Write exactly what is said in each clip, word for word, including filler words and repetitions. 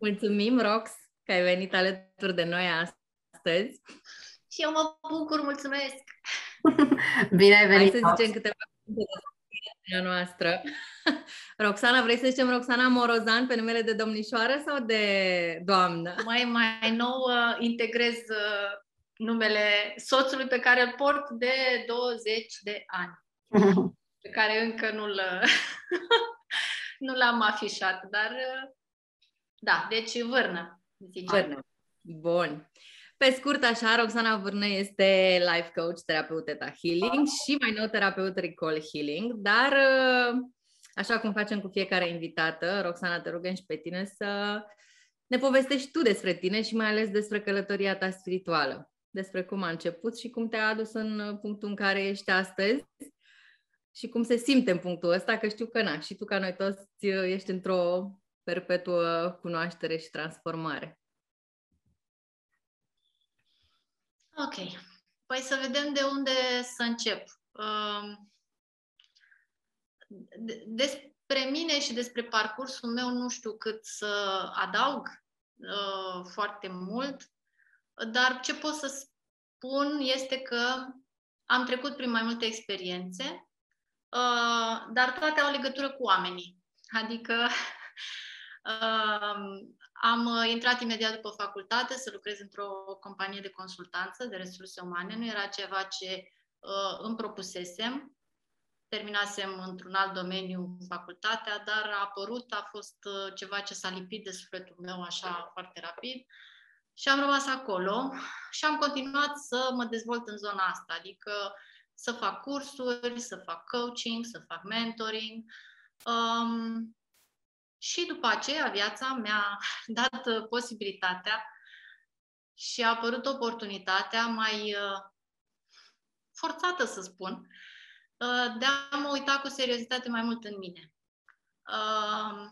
Mulțumim, Rox, că ai venit alături de noi astăzi. Și eu mă bucur, mulțumesc! Bine ai venit! Hai să zicem câteva cuvinte noastră. Roxana, vrei să zicem Roxana Morozan pe numele de domnișoară sau de doamnă? Mai, mai nou uh, integrez uh, numele soțului pe care îl port de douăzeci de ani. Pe care încă nu-l, nu l-am afișat, dar uh, da, deci Vîrnă. Vîrnă. Bun. Pe scurt, așa, Roxana Vîrnă este life coach, terapeut Theta Healing și mai nou terapeut Recall Healing, dar așa cum facem cu fiecare invitată, Roxana, te rugăm și pe tine să ne povestești tu despre tine și mai ales despre călătoria ta spirituală, despre cum a început și cum te-a adus în punctul în care ești astăzi și cum se simte în punctul ăsta, că știu că na, și tu ca noi toți ești într-o perpetuă cunoaștere și transformare. Ok. Păi să vedem de unde să încep. Despre mine și despre parcursul meu nu știu cât să adaug foarte mult, dar ce pot să spun este că am trecut prin mai multe experiențe, dar toate au legătură cu oamenii. Adică am intrat imediat după facultate să lucrez într-o companie de consultanță de resurse umane. Nu era ceva ce uh, îmi propusesem. Terminasem într-un alt domeniu facultatea, dar a apărut, a fost uh, ceva ce s-a lipit de sufletul meu așa foarte rapid și am rămas acolo și am continuat să mă dezvolt în zona asta, adică să fac cursuri, să fac coaching, să fac mentoring. Um, Și după aceea viața mi-a dat posibilitatea și a apărut oportunitatea mai uh, forțată, să spun, uh, de a mă uita cu seriozitate mai mult în mine. Uh,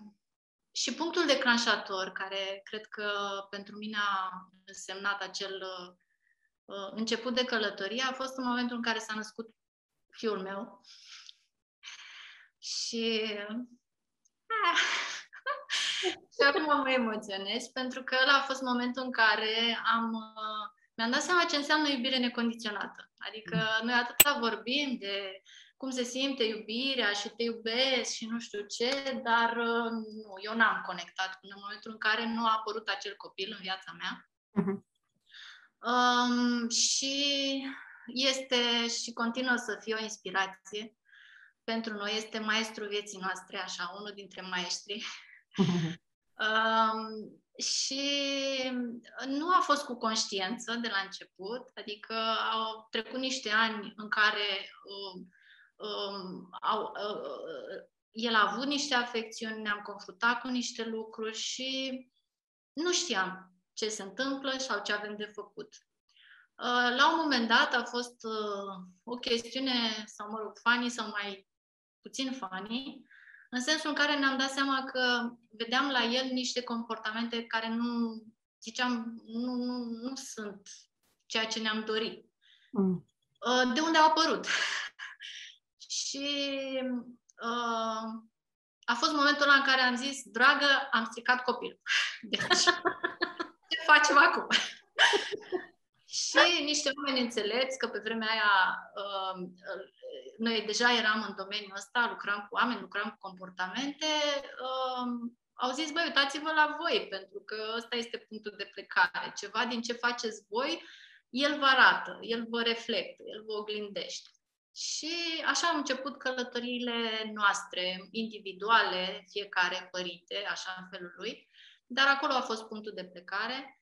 și punctul declanșator, care cred că pentru mine a însemnat acel uh, început de călătorie, a fost în momentul în care s-a născut fiul meu. Și... Uh, Și acum mă emoționez, pentru că ăla a fost momentul în care am, mi-am dat seama ce înseamnă iubire necondiționată. Adică noi atâta vorbim de cum se simte iubirea și te iubesc și nu știu ce, dar nu, eu n-am conectat până în momentul în care nu a apărut acel copil în viața mea. Uh-huh. Um, și este și continuă să fie o inspirație pentru noi, este maestrul vieții noastre, așa, unul dintre maestrii. Uh-huh. Uh, și nu a fost cu conștiință de la început, adică au trecut niște ani în care uh, um, au, uh, el a avut niște afecțiuni, ne-am confruntat cu niște lucruri și nu știam ce se întâmplă sau ce avem de făcut. Uh, la un moment dat a fost uh, o chestiune, sau mă rog, funny sau mai puțin funny, în sensul în care ne-am dat seama că vedeam la el niște comportamente care nu, ziceam, nu, nu, nu sunt ceea ce ne-am dorit. Mm. De unde au apărut? Și uh, a fost momentul ăla în care am zis, dragă, am stricat copilul. Deci, ce facem acum? Și niște oameni înțelepți, că pe vremea aia uh, noi deja eram în domeniul ăsta, lucram cu oameni, lucram cu comportamente, uh, au zis, băi, uitați-vă la voi, pentru că ăsta este punctul de plecare. Ceva din ce faceți voi, el vă arată, el vă reflectă, el vă oglindește. Și așa am început călătoriile noastre, individuale, fiecare părinte, așa în felul lui, dar acolo a fost punctul de plecare,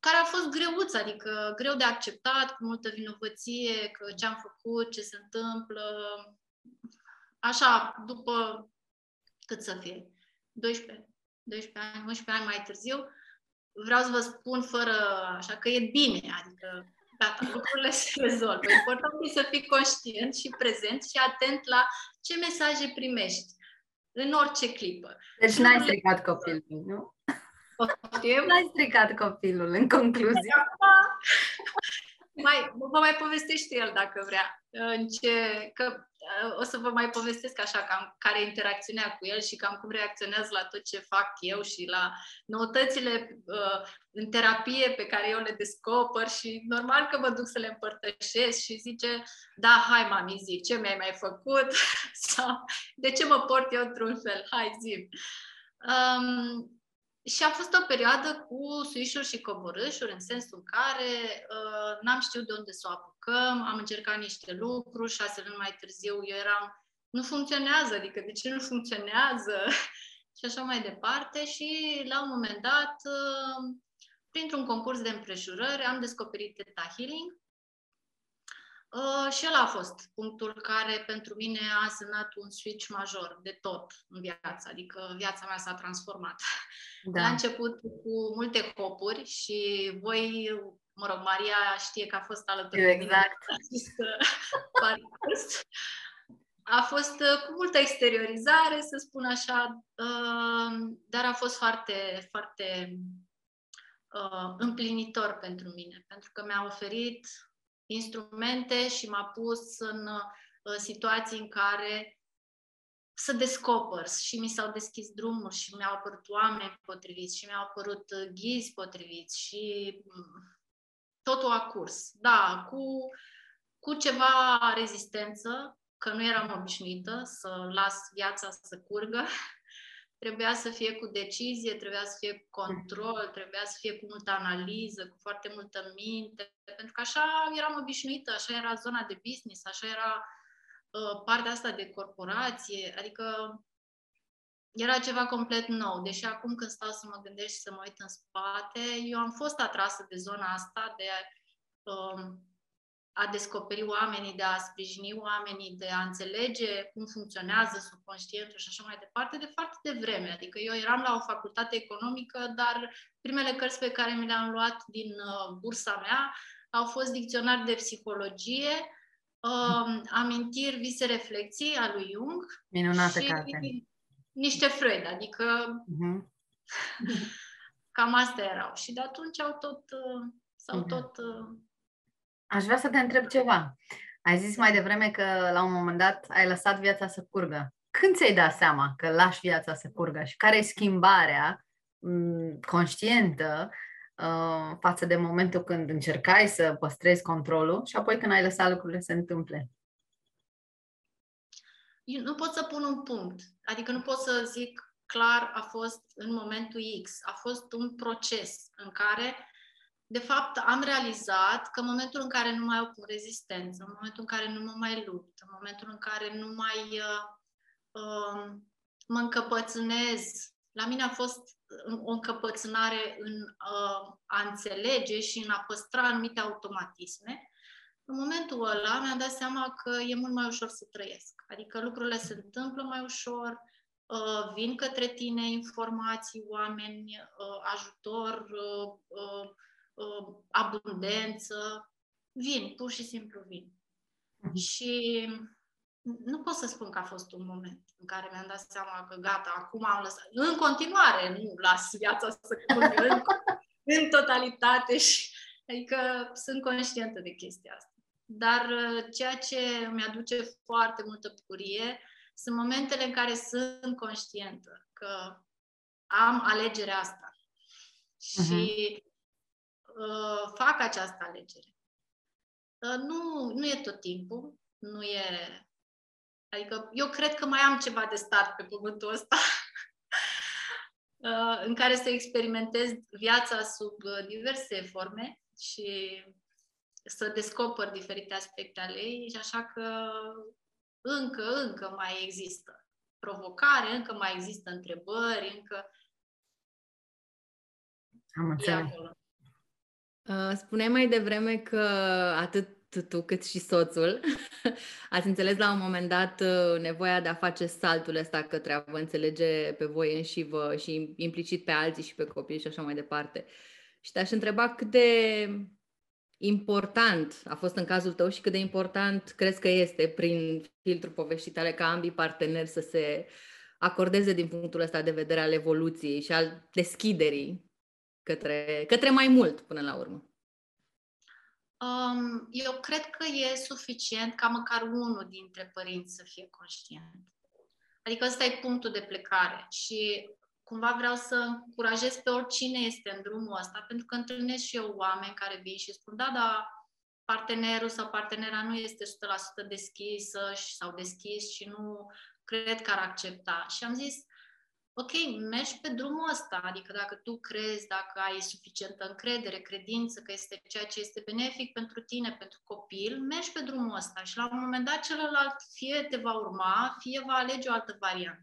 care a fost greuț, adică greu de acceptat, cu multă vinovăție, că ce am făcut, ce se întâmplă. Așa, după cât să fie, doisprezece ani, unsprezece ani mai târziu, vreau să vă spun fără, așa, că e bine, adică gata, lucrurile se rezolvă. Important e să fii conștient și prezent și atent la ce mesaje primești în orice clipă. Deci și n-ai stricat copilul, nu? L-ai stricat copilul, în concluzie. Mai, vă mai povestește el, dacă vrea, în ce, că o să vă mai povestesc așa cam care e interacțiunea cu el și cam cum reacționează la tot ce fac eu și la noutățile uh, în terapie pe care eu le descoper și normal că mă duc să le împărtășesc și zice, da, hai mami, zi, ce mi-ai mai făcut? Sau de ce mă port eu într-un fel? Hai, zi! Um, Și a fost o perioadă cu suișuri și coborâșuri, în sensul în care uh, n-am știut de unde să o apucăm, am încercat niște lucruri, șase luni mai târziu eu eram, nu funcționează, adică de ce nu funcționează? Și așa mai departe. Și la un moment dat, uh, printr-un concurs de împrejurări, am descoperit Theta Healing. Uh, și ăla a fost punctul care pentru mine a însemnat un switch major de tot în viață, adică viața mea s-a transformat. Da. La început cu multe hopuri și voi, mă rog, Maria știe că a fost alături de exact. Parcurs. A fost cu multă exteriorizare, să spun așa, uh, dar a fost foarte, foarte uh, împlinitor pentru mine, pentru că mi-a oferit instrumente și m-a pus în uh, situații în care să descoper și mi s-au deschis drumuri și mi-au apărut oameni potriviți și mi-au apărut uh, ghizi potriviți și um, totul a curs. Da, cu, cu ceva rezistență, că nu eram obișnuită să las viața să curgă. Trebuia să fie cu decizie, trebuia să fie cu control, trebuia să fie cu multă analiză, cu foarte multă minte, pentru că așa eram obișnuită, așa era zona de business, așa era uh, partea asta de corporație, adică era ceva complet nou. Deși acum când stau să mă gândesc și să mă uit în spate, eu am fost atrasă de zona asta, de uh, a descoperi oamenii, de a sprijini oamenii, de a înțelege cum funcționează subconștientul și așa mai departe, de foarte devreme. Adică eu eram la o facultate economică, dar primele cărți pe care mi le-am luat din bursa mea au fost dicționari de psihologie, um, amintiri, vise, reflexii a lui Jung. Minunată carte. Niște Freud, adică uh-huh. cam astea erau. Și de atunci au tot... S-au uh-huh. tot uh, Aș vrea să te întreb ceva. Ai zis mai devreme că la un moment dat ai lăsat viața să curgă. Când ți-ai dat seama că lași viața să curgă și care e schimbarea m- conștientă uh, față de momentul când încercai să păstrezi controlul și apoi când ai lăsat lucrurile să se întâmple? Eu nu pot să pun un punct. Adică nu pot să zic clar a fost în momentul X. A fost un proces în care... De fapt, am realizat că în momentul în care nu mai opun rezistență, în momentul în care nu mă mai lupt, în momentul în care nu mai uh, uh, mă încăpățânez, la mine a fost o încăpățânare în uh, a înțelege și în a păstra anumite automatisme, în momentul ăla mi-am dat seama că e mult mai ușor să trăiesc. Adică lucrurile se întâmplă mai ușor, uh, vin către tine informații, oameni, uh, ajutor, uh, uh, abundență, vin, pur și simplu vin. Și nu pot să spun că a fost un moment în care mi-am dat seama că gata, acum am lăsat. În continuare nu las viața să curgă în, în totalitate și adică sunt conștientă de chestia asta. Dar ceea ce mi-aduce foarte multă bucurie sunt momentele în care sunt conștientă că am alegerea asta. Uh-huh. Și Uh, fac această alegere. Uh, nu, nu e tot timpul, nu e... Adică eu cred că mai am ceva de stat pe pământul ăsta uh, în care să experimentez viața sub diverse forme și să descoper diferite aspecte ale ei și așa că încă, încă mai există provocare, încă mai există întrebări, încă... Am înțeles. Spuneai mai devreme că atât tu cât și soțul ați înțeles la un moment dat nevoia de a face saltul ăsta către a vă înțelege pe voi înși vă și implicit pe alții și pe copii și așa mai departe. Și te-aș întreba cât de important a fost în cazul tău și cât de important crezi că este prin filtrul poveștii tale ca ambii parteneri să se acordeze din punctul ăsta de vedere al evoluției și al deschiderii Către, către mai mult, până la urmă. um, eu cred că e suficient ca măcar unul dintre părinți să fie conștient. Adică ăsta e punctul de plecare și cumva vreau să încurajez pe oricine este în drumul ăsta, pentru că întâlnesc și eu oameni care vin și spun, da, da, partenerul sau partenera nu este o sută la sută deschisă sau deschis și nu cred că ar accepta. Și am zis, ok, mergi pe drumul ăsta, adică dacă tu crezi, dacă ai suficientă încredere, credință că este ceea ce este benefic pentru tine, pentru copil, mergi pe drumul ăsta și la un moment dat celălalt fie te va urma, fie va alege o altă variantă.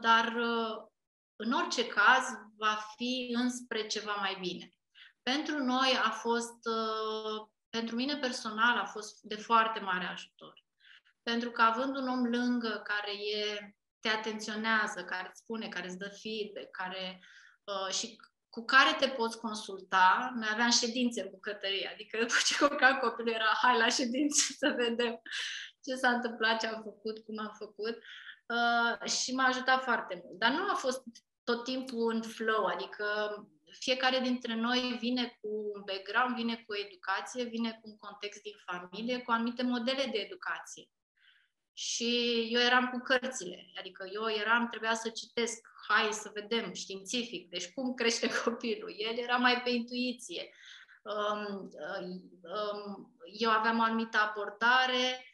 Dar în orice caz va fi înspre ceva mai bine. Pentru noi a fost, pentru mine personal a fost de foarte mare ajutor. Pentru că având un om lângă care e, te atenționează, care îți spune, care îți dă feedback, care, și cu care te poți consulta, noi aveam ședințe în bucătărie, adică după ce culcam copilul era, hai la ședință să vedem ce s-a întâmplat, ce am făcut, cum am făcut. Uh, și m-a ajutat foarte mult. Dar nu a fost tot timpul în flow, adică fiecare dintre noi vine cu un background, vine cu educație, vine cu un context din familie, cu anumite modele de educație. Și eu eram cu cărțile, adică eu eram, trebuia să citesc, hai să vedem, științific, deci cum crește copilul. El era mai pe intuiție. Um, um, eu aveam o anumită abordare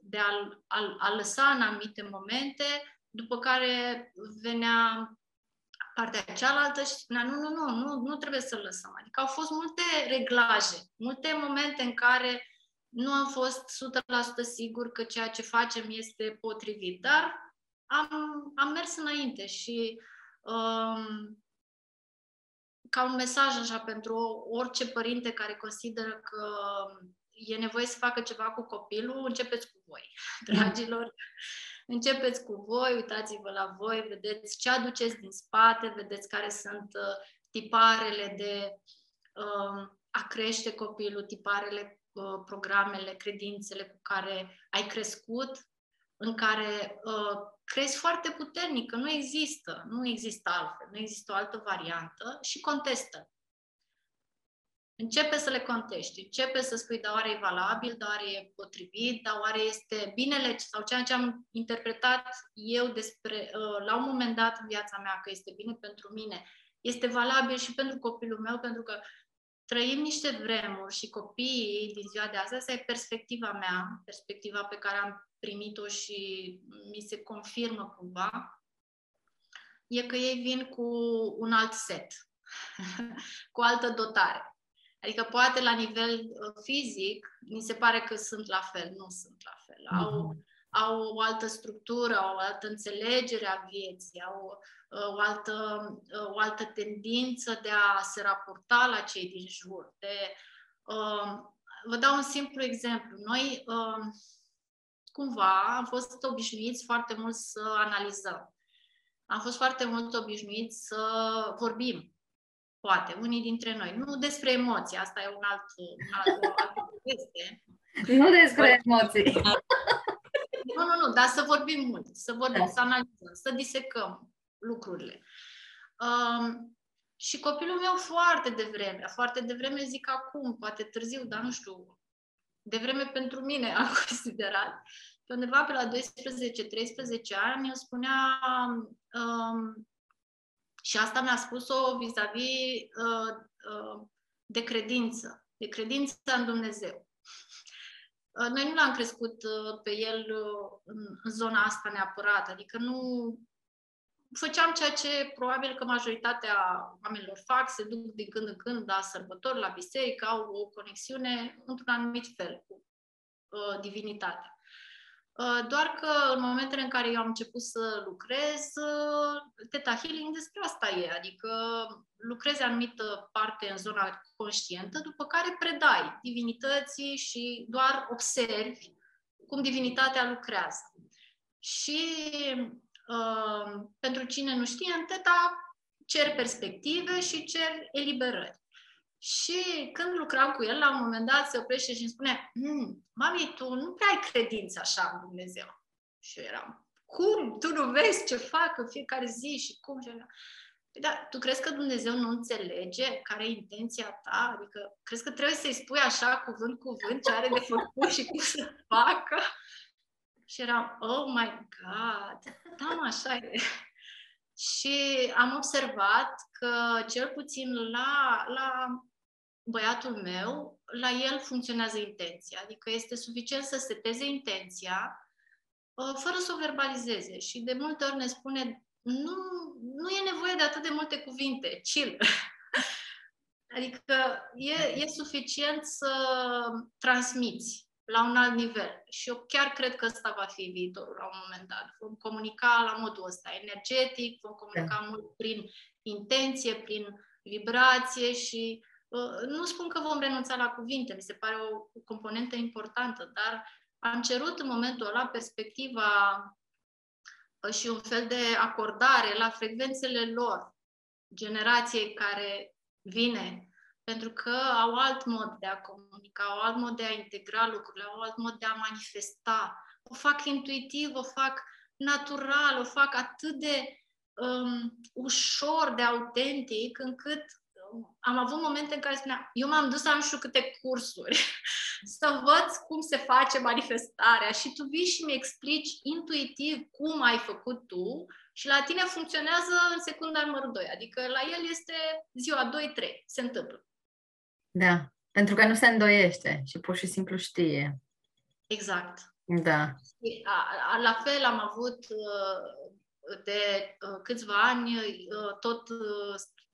de a, a, a lăsa în anumite momente, după care venea partea cealaltă și spunea nu, nu, nu, nu, nu trebuie să lăsăm. Adică au fost multe reglaje, multe momente în care nu am fost o sută la sută sigur că ceea ce facem este potrivit, dar am, am mers înainte și um, ca un mesaj așa pentru orice părinte care consideră că e nevoie să facă ceva cu copilul, începeți cu voi, dragilor. Începeți cu voi, uitați-vă la voi, vedeți ce aduceți din spate, vedeți care sunt tiparele de uh, a crește copilul, tiparele, uh, programele, credințele cu care ai crescut, în care uh, crezi foarte puternic, că nu există, nu există altfel, nu există o altă variantă și contestă. Începe să le contești, începe să spui, dar oare e valabil, dar oare e potrivit, dar oare este binele sau ceea ce am interpretat eu despre, la un moment dat în viața mea că este bine pentru mine, este valabil și pentru copilul meu, pentru că trăim niște vremuri și copiii din ziua de azi, asta e perspectiva mea, perspectiva pe care am primit-o și mi se confirmă cumva, e că ei vin cu un alt set, cu altă dotare. Adică poate la nivel fizic, mi se pare că sunt la fel, nu sunt la fel. Au, au o altă structură, au o altă înțelegere a vieții, au o altă, o altă tendință de a se raporta la cei din jur. De, uh, vă dau un simplu exemplu. Noi uh, cumva am fost obișnuiți foarte mult să analizăm. Am fost foarte mult obișnuiți să vorbim. Poate, unii dintre noi. Nu despre emoții, asta e un alt, un alt, o altă poveste. Nu despre emoții. Nu, nu, nu, dar să vorbim mult, să vorbim, da. Să analizăm, să disecăm lucrurile. Um, și copilul meu foarte devreme, foarte devreme zic acum, poate târziu, dar nu știu, devreme pentru mine am considerat. Pe undeva pe la doisprezece treisprezece ani eu spunea... Um, Și asta mi-a spus-o vis-a-vis uh, uh, de credință, de credință în Dumnezeu. Uh, noi nu l-am crescut uh, pe el uh, în, în zona asta neapărat, adică nu făceam ceea ce probabil că majoritatea oamenilor fac, se duc din când în când la sărbători, la biserică, au o conexiune într-un anumit fel cu uh, divinitatea. Doar că în momentele în care eu am început să lucrez, Theta Healing despre asta e, adică lucrezi anumită parte în zona conștientă, după care predai divinității și doar observi cum divinitatea lucrează. Și uh, pentru cine nu știe, în Theta cer perspective și cer eliberări. Și când lucram cu el, la un moment dat se oprește și îmi spune hmm, mami, tu nu prea ai credință așa în Dumnezeu. Și eu eram, cum? Tu nu vezi ce fac în fiecare zi și cum? Da, tu crezi că Dumnezeu nu înțelege care e intenția ta? Adică crezi că trebuie să-i spui așa, cuvânt, cuvânt, ce are de făcut și cum să facă? Și eram, oh my God, da, mă, așa e. Și am observat că, cel puțin la, la băiatul meu, la el funcționează intenția. Adică este suficient să seteze intenția fără să o verbalizeze. Și de multe ori ne spune, nu, nu e nevoie de atât de multe cuvinte, chill. Adică e, e suficient să transmiți la un alt nivel. Și eu chiar cred că ăsta va fi viitorul la un moment dat. Vom comunica la modul ăsta energetic, vom comunica da. mult prin intenție, prin vibrație și uh, nu spun că vom renunța la cuvinte, mi se pare o, o componentă importantă, dar am cerut în momentul ăla perspectiva uh, și un fel de acordare la frecvențele lor, generației care vine, pentru că au alt mod de a comunica, au alt mod de a integra lucrurile, au alt mod de a manifesta. O fac intuitiv, o fac natural, o fac atât de um, ușor, de autentic, încât um, am avut momente în care spuneam, eu m-am dus să am știu câte cursuri, să văd cum se face manifestarea și tu vii și mi explici intuitiv cum ai făcut tu și la tine funcționează în secunda numărul doi, adică la el este ziua doi trei, se întâmplă. Da, pentru că nu se îndoiește și pur și simplu știe. Exact. Da. La fel am avut de câțiva ani, tot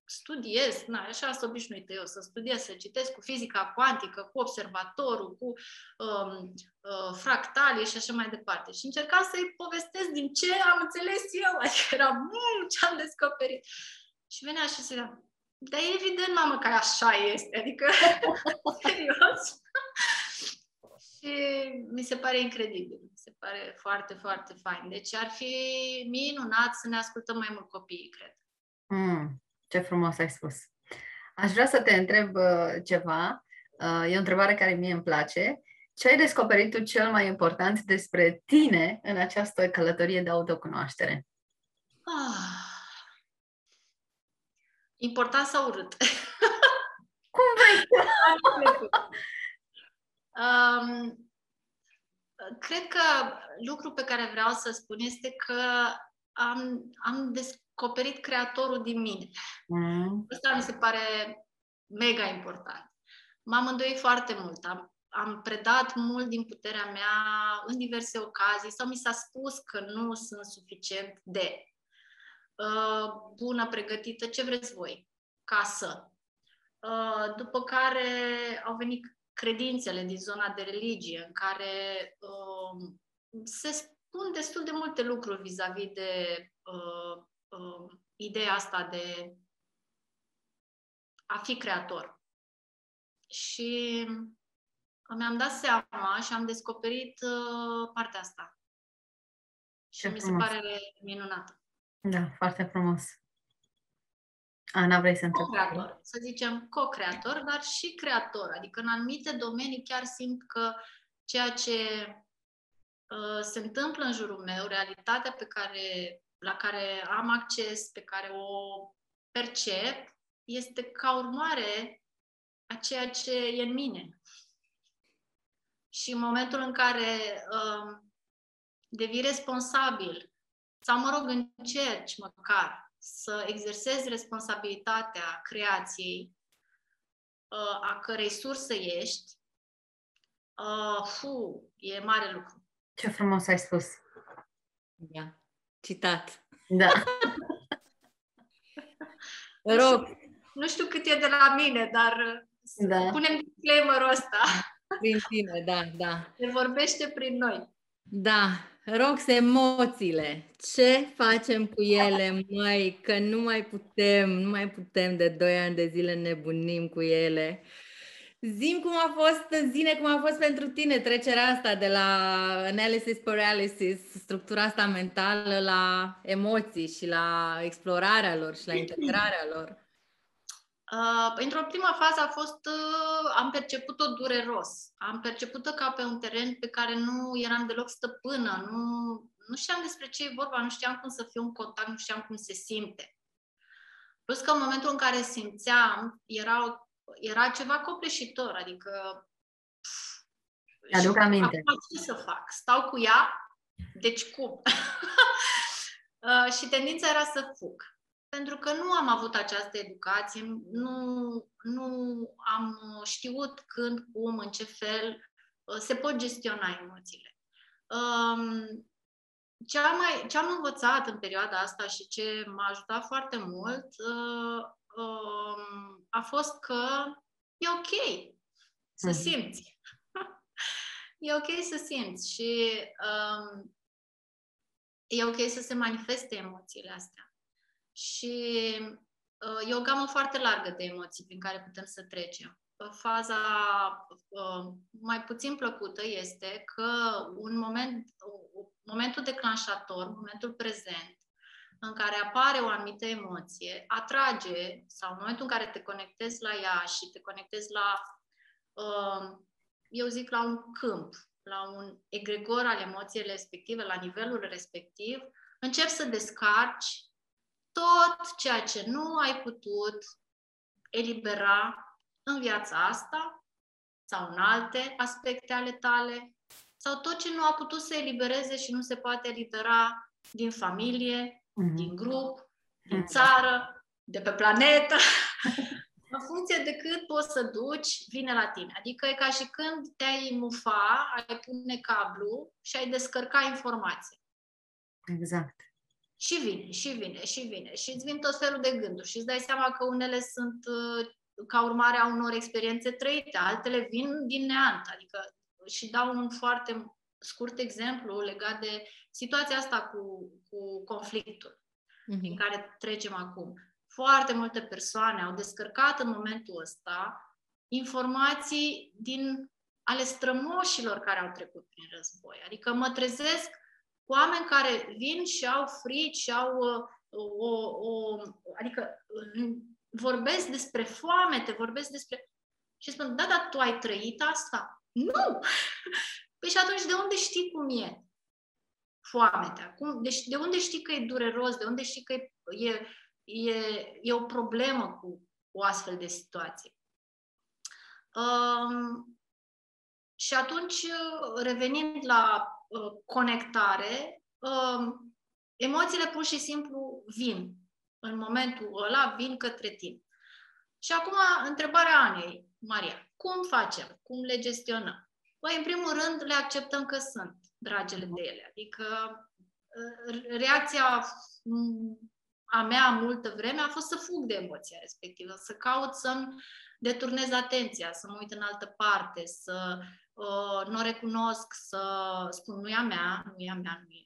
studiez, na, așa sunt obișnuită eu, să studiez, să citesc cu fizica cuantică, cu observatorul, cu um, uh, fractale și așa mai departe. Și încercam să-i povestesc din ce am înțeles eu, adică era mult ce am descoperit. Și venea și se da, dar e evident, mamă, că așa este, adică, serios. Și mi se pare incredibil, mi se pare foarte, foarte fain. Deci ar fi minunat să ne ascultăm mai mult copiii, cred. Mm. Ce frumos ai spus. Aș vrea să te întreb uh, ceva. Uh, e o întrebare care mie îmi place. Ce ai descoperit tu cel mai important despre tine în această călătorie de autocunoaștere? Ah. Important sau urât? Cum vrei? um, cred că lucrul pe care vreau să spun este că am, am descoperit acoperit creatorul din mine. Mm. Asta mi se pare mega important. M-am îndoit foarte mult. Am, am predat mult din puterea mea în diverse ocazii sau mi s-a spus că nu sunt suficient de uh, bună, pregătită, ce vreți voi, ca să. Uh, după care au venit credințele din zona de religie în care uh, se spun destul de multe lucruri vis-a-vis de uh, Uh, ideea asta de a fi creator. Și mi-am dat seama și am descoperit uh, partea asta. Și mi se pare minunată. Da, foarte frumos. Ana, vrei să întrebi? Co-creator, să zicem co-creator, dar și creator. Adică în anumite domenii chiar simt că ceea ce uh, se întâmplă în jurul meu, realitatea pe care la care am acces, pe care o percep, este ca urmare a ceea ce e în mine. Și în momentul în care uh, devii responsabil, sau mă rog, încerci măcar să exersezi responsabilitatea creației uh, a cărei sursă ești, uh, fu, e mare lucru. Ce frumos ai spus! Yeah. Citat. Da. Rog. Nu știu cât e de la mine, dar da. Punem disclaimer-ul ăsta. Prin tine, da, da. Se vorbește prin noi. Da. Rog, emoțiile. Ce facem cu ele, măi? Că nu mai putem, nu mai putem de doi ani de zile nebunim cu ele. Zi-mi cum a fost, zi-ne cum a fost pentru tine trecerea asta de la analysis paralysis, structura asta mentală, la emoții și la explorarea lor și la integrarea lor. Uh, într-o prima fază a fost, uh, am perceput-o dureros. Am perceput-o ca pe un teren pe care nu eram deloc stăpână. Nu, nu știam despre ce e vorba, nu știam cum să fiu în contact, nu știam cum se simte. Plus că în momentul în care simțeam, era, era ceva copleșitor, adică... Aduc aminte. Acum ce să fac? Stau cu ea? Deci cum? uh, și tendința era să fug. Pentru că nu am avut această educație, nu, nu am știut când, cum, în ce fel uh, se pot gestiona emoțiile. Uh, ce, am mai, ce am învățat în perioada asta și ce m-a ajutat foarte mult uh, uh, a fost că e ok să simți. E ok să simți și um, e ok să se manifeste emoțiile astea. Și uh, e o gamă foarte largă de emoții prin care putem să trecem. Faza uh, mai puțin plăcută este că un moment, momentul declanșator, momentul prezent, în care apare o anumită emoție, atrage, sau în momentul în care te conectezi la ea și te conectezi la... Uh, eu zic, la un câmp, la un egregor al emoției respective, la nivelul respectiv, încep să descarci tot ceea ce nu ai putut elibera în viața asta sau în alte aspecte ale tale, sau tot ce nu a putut să elibereze și nu se poate elibera din familie, mm-hmm. din grup, din țară, de pe planetă. În funcție de cât poți să duci, vine la tine. Adică e ca și când te-ai mufa, ai pune cablu și ai descărca informație. Exact. Și vine, și vine, și vine. Și îți vin tot felul de gânduri. Și îți dai seama că unele sunt ca urmare a unor experiențe trăite, altele vin din neant. Adică, și dau un foarte scurt exemplu legat de situația asta cu, cu conflictul mm-hmm. din care trecem acum. Foarte multe persoane au descărcat în momentul ăsta informații din ale strămoșilor care au trecut prin război. Adică mă trezesc cu oameni care vin și au frici și au o, o, o... Adică vorbesc despre foamete, vorbesc despre... Și spun, da, dar tu ai trăit asta? Nu! Păi și atunci de unde știi cum e foametea? Cum, deci de unde știi că e dureros? De unde știi că e... e E, e o problemă cu o astfel de situație. Um, și atunci, revenind la uh, conectare, um, emoțiile pur și simplu vin. În momentul ăla vin către tine. Și acum, întrebarea Anei, Maria, cum facem? Cum le gestionăm? Păi, în primul rând, le acceptăm că sunt dragele de ele. Adică, reacția... M- a mea multă vreme a fost să fug de emoția respectivă, să caut să-mi deturnez atenția, să mă uit în altă parte, să uh, nu o recunosc, să spun nu e a mea, nu e a mea, nu, e,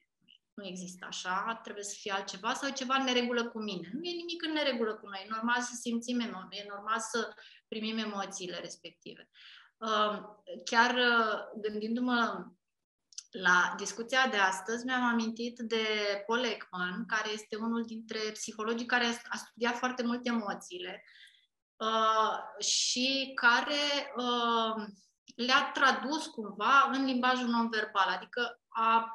nu există așa, trebuie să fie altceva sau ceva în neregulă cu mine. Nu e nimic în neregulă cu noi, e normal să simțim emoții, e normal să primim emoțiile respective. Uh, chiar uh, gândindu-mă la discuția de astăzi, mi-am amintit de Paul Ekman, care este unul dintre psihologii care a studiat foarte mult emoțiile uh, și care uh, le-a tradus cumva în limbajul non-verbal, adică a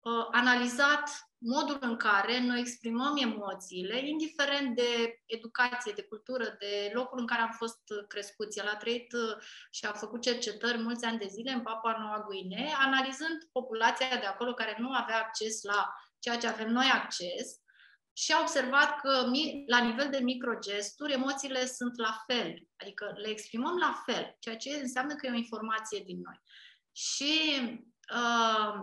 uh, analizat modul în care noi exprimăm emoțiile, indiferent de educație, de cultură, de locul în care am fost crescuți. El a trăit și a făcut cercetări mulți ani de zile în Papua Noua Guinee, analizând populația de acolo care nu avea acces la ceea ce avem noi acces și a observat că la nivel de microgesturi emoțiile sunt la fel, adică le exprimăm la fel, ceea ce înseamnă că e o informație din noi. Și... Uh,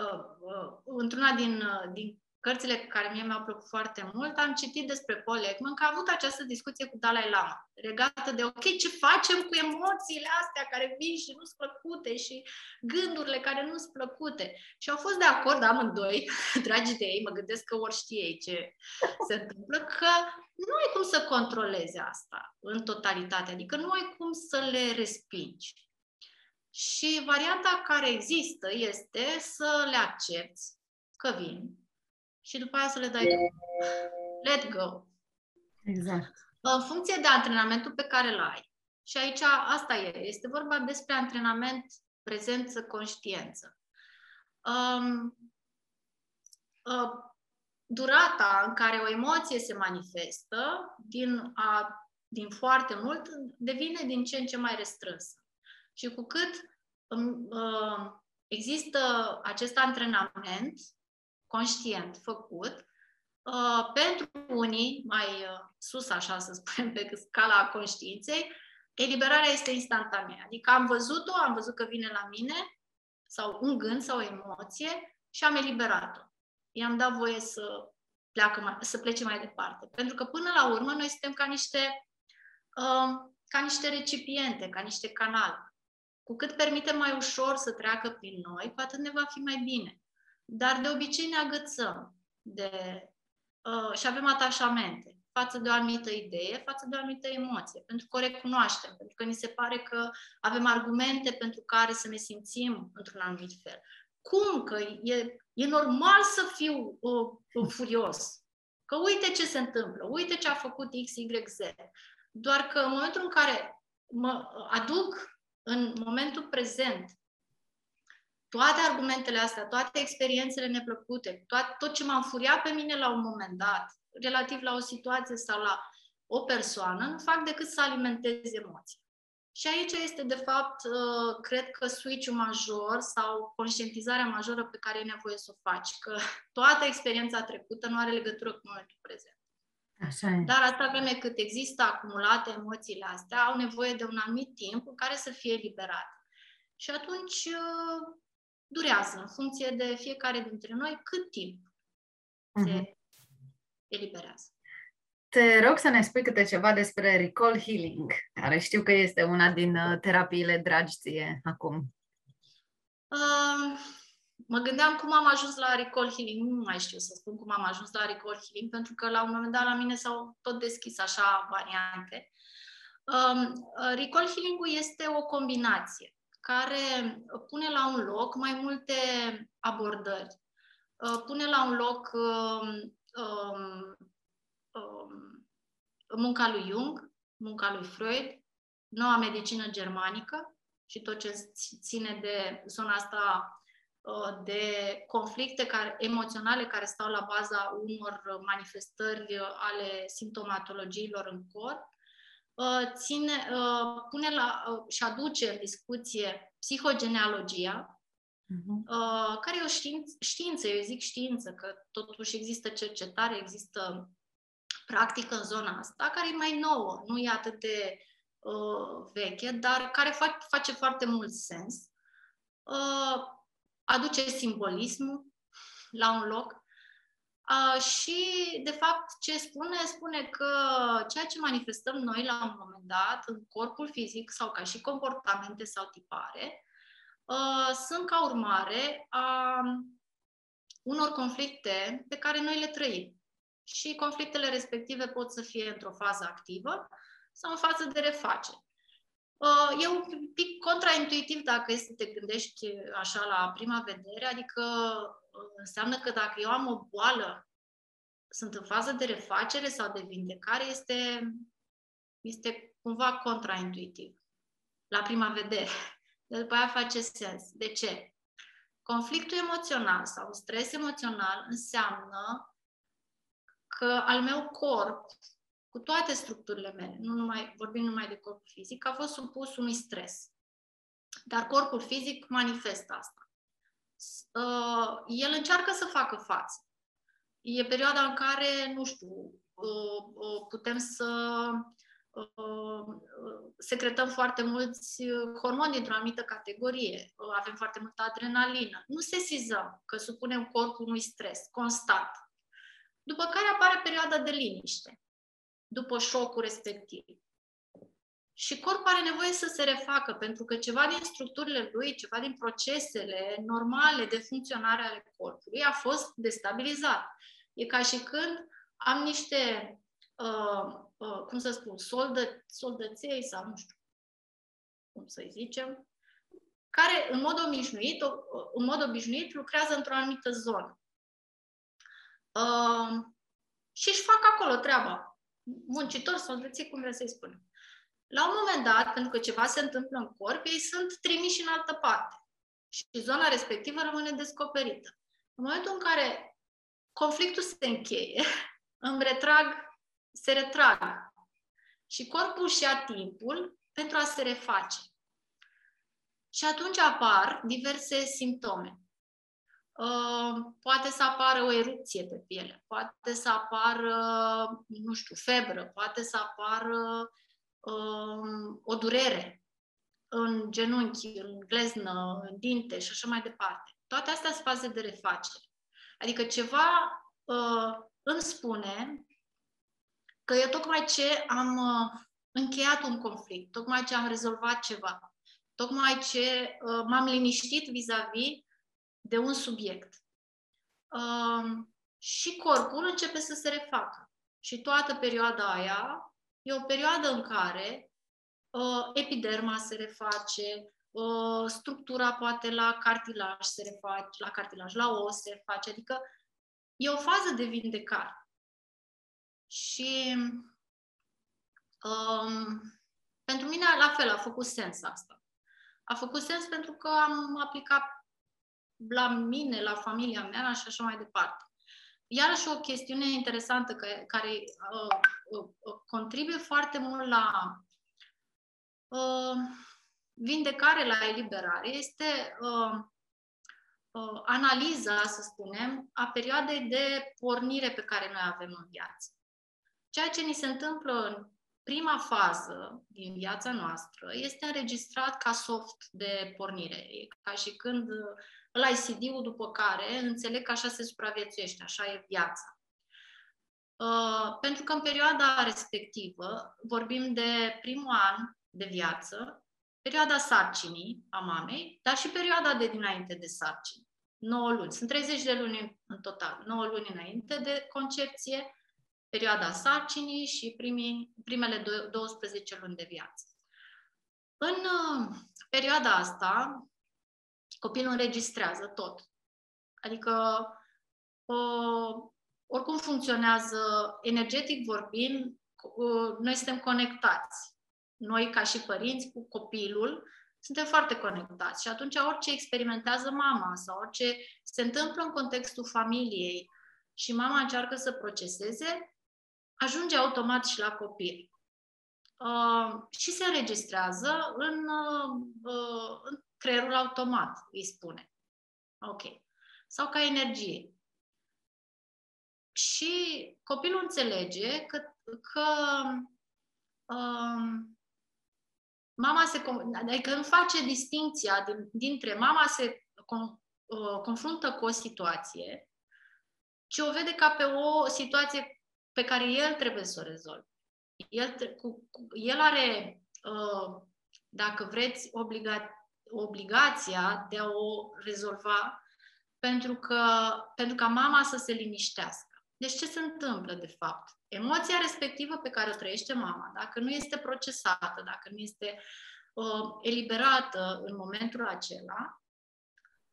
Uh, uh, într-una din, uh, din cărțile care mie mi-au plăcut foarte mult, am citit despre Paul Ekman că a avut această discuție cu Dalai Lama, legată de, ok, ce facem cu emoțiile astea care vin și nu-s plăcute și gândurile care nu-s plăcute. Și au fost de acord amândoi, dragii de ei, mă gândesc că ori știe ei ce se întâmplă, că nu ai cum să controlezi asta în totalitate, adică nu ai cum să le respingi. Și varianta care există este să le accepti că vin și după aia să le dai let go. Exact. În funcție de antrenamentul pe care îl ai. Și aici asta e. Este vorba despre antrenament, prezență, conștiență. Um, uh, durata în care o emoție se manifestă din, a, din foarte mult devine din ce în ce mai restrânsă. Și cu cât uh, există acest antrenament conștient făcut, uh, pentru unii, mai uh, sus așa să spunem, pe scala conștiinței, eliberarea este instantanea. Adică am văzut-o, am văzut că vine la mine, sau un gând, sau o emoție, și am eliberat-o. I-am dat voie să, pleacă mai, să plece mai departe. Pentru că până la urmă noi suntem ca niște, uh, ca niște recipiente, ca niște canale. Cu cât permitem mai ușor să treacă prin noi, cu atât ne va fi mai bine. Dar de obicei ne agățăm de, uh, și avem atașamente față de o anumită idee, față de o anumită emoție, pentru că o recunoaștem, pentru că ni se pare că avem argumente pentru care să ne simțim într-un anumit fel. Cum că e... E normal să fiu uh, furios, că uite ce se întâmplă, uite ce a făcut X Y Z. Doar că în momentul în care mă aduc în momentul prezent toate argumentele astea, toate experiențele neplăcute, tot, tot ce m-a înfuriat pe mine la un moment dat, relativ la o situație sau la o persoană, nu fac decât să alimentez emoții. Și aici este, de fapt, cred că switch-ul major sau conștientizarea majoră pe care e nevoie să o faci, că toată experiența trecută nu are legătură cu momentul prezent. Așa e. Dar atâta vreme cât există acumulate emoțiile astea, au nevoie de un anumit timp în care să fie eliberate. Și atunci durează, în funcție de fiecare dintre noi, cât timp se uh-huh. eliberează. Te rog să ne spui câte ceva despre Recall Healing, care știu că este una din terapiile dragi ție acum. Uh, mă gândeam cum am ajuns la Recall Healing. Nu mai știu să spun cum am ajuns la Recall Healing, pentru că la un moment dat la mine s-au tot deschis așa variante. Uh, Recall Healing-ul este o combinație care pune la un loc mai multe abordări. Uh, pune la un loc... Uh, uh, munca lui Jung, munca lui Freud, noua medicină germanică și tot ce ține de zona asta de conflicte care, emoționale care stau la baza unor manifestări ale simptomatologiilor în corp, ține, pune la, și aduce în discuție psihogenealogia, uh-huh. care e o știință, știință, eu zic știință, că totuși există cercetare, există practică în zona asta, care e mai nouă, nu e atât de uh, veche, dar care fa- face foarte mult sens. Uh, aduce simbolismul la un loc uh, și, de fapt, ce spune? Spune că ceea ce manifestăm noi la un moment dat în corpul fizic sau ca și comportamente sau tipare uh, sunt ca urmare a unor conflicte pe care noi le trăim. Și conflictele respective pot să fie într-o fază activă sau în fază de refacere. E un pic contraintuitiv dacă e să te gândești așa la prima vedere, adică înseamnă că dacă eu am o boală, sunt în fază de refacere sau de vindecare, este, este cumva contraintuitiv la prima vedere. De după aia face sens. De ce? Conflictul emoțional sau stres emoțional înseamnă că al meu corp, cu toate structurile mele, nu numai, vorbim numai de corpul fizic, a fost supus unui stres. Dar corpul fizic manifestă asta. El încearcă să facă față. E perioada în care, nu știu, putem să secretăm foarte mulți hormoni dintr-o anumită categorie. Avem foarte multă adrenalină. Nu sesizăm că supunem corpul unui stres constant. După care apare perioada de liniște, după șocul respectiv. Și corpul are nevoie să se refacă, pentru că ceva din structurile lui, ceva din procesele normale de funcționare ale corpului a fost destabilizat. E ca și când am niște, uh, uh, cum să spun, soldă, soldăței sau nu știu cum să-i zicem, care în mod obișnuit, în mod obișnuit lucrează într-o anumită zonă. Uh, și își fac acolo treaba. Muncitor, soldății, cum vreți să-i spunem. La un moment dat, pentru că ceva se întâmplă în corp, ei sunt trimiși în altă parte. Și zona respectivă rămâne descoperită. În momentul în care conflictul se încheie, îmi retrag, se retrag. Și corpul și ia timpul pentru a se reface. Și atunci apar diverse simptome. Poate să apară o erupție pe piele, poate să apară, nu știu, febră, poate să apară um, o durere în genunchi, în gleznă, în dinte și așa mai departe. Toate astea sunt faze de refacere. Adică ceva uh, îmi spune că eu tocmai ce am uh, încheiat un conflict, tocmai ce am rezolvat ceva, tocmai ce uh, m-am liniștit vis-a-vis de un subiect. Uh, și corpul începe să se refacă. Și toată perioada aia e o perioadă în care uh, epiderma se reface, uh, structura poate la cartilaj se reface, la cartilaj, la os se reface, adică e o fază de vindecare. Și um, pentru mine la fel a făcut sens asta. A făcut sens pentru că am aplicat la mine, la familia mea și așa mai departe. Iarăși o chestiune interesantă care, care uh, uh, contribuie foarte mult la uh, vindecare, la eliberare, este uh, uh, analiza, să spunem, a perioadei de pornire pe care noi avem în viață. Ceea ce ni se întâmplă în prima fază din viața noastră este înregistrat ca soft de pornire. E ca și când îl ai C D-ul după care înțeleg că așa se supraviețuiește, așa e viața. Uh, pentru că în perioada respectivă vorbim de primul an de viață, perioada sarcinii a mamei, dar și perioada de dinainte de sarcină. nouă luni. Sunt treizeci de luni în total. nouă luni înainte de concepție, perioada sarcinii și primii, primele douăsprezece luni de viață. În uh, perioada asta, copilul înregistrează tot. Adică, uh, oricum funcționează, energetic vorbind, uh, noi suntem conectați. Noi, ca și părinți, cu copilul, suntem foarte conectați. Și atunci, orice experimentează mama sau orice se întâmplă în contextul familiei și mama încearcă să proceseze, ajunge automat și la copil. Uh, și se înregistrează în, uh, în creierul automat, îi spune. Ok. Sau ca energie. Și copilul înțelege că, că uh, mama se, adică nu face distincția din, dintre mama se con, uh, confruntă cu o situație, ci o vede ca pe o situație pe care el trebuie să o rezolve. El, cu, cu, el are, uh, dacă vreți, obliga, obligația de a o rezolva pentru, că, pentru ca mama să se liniștească. Deci ce se întâmplă, de fapt? Emoția respectivă pe care o trăiește mama, dacă nu este procesată, dacă nu este uh, eliberată în momentul acela,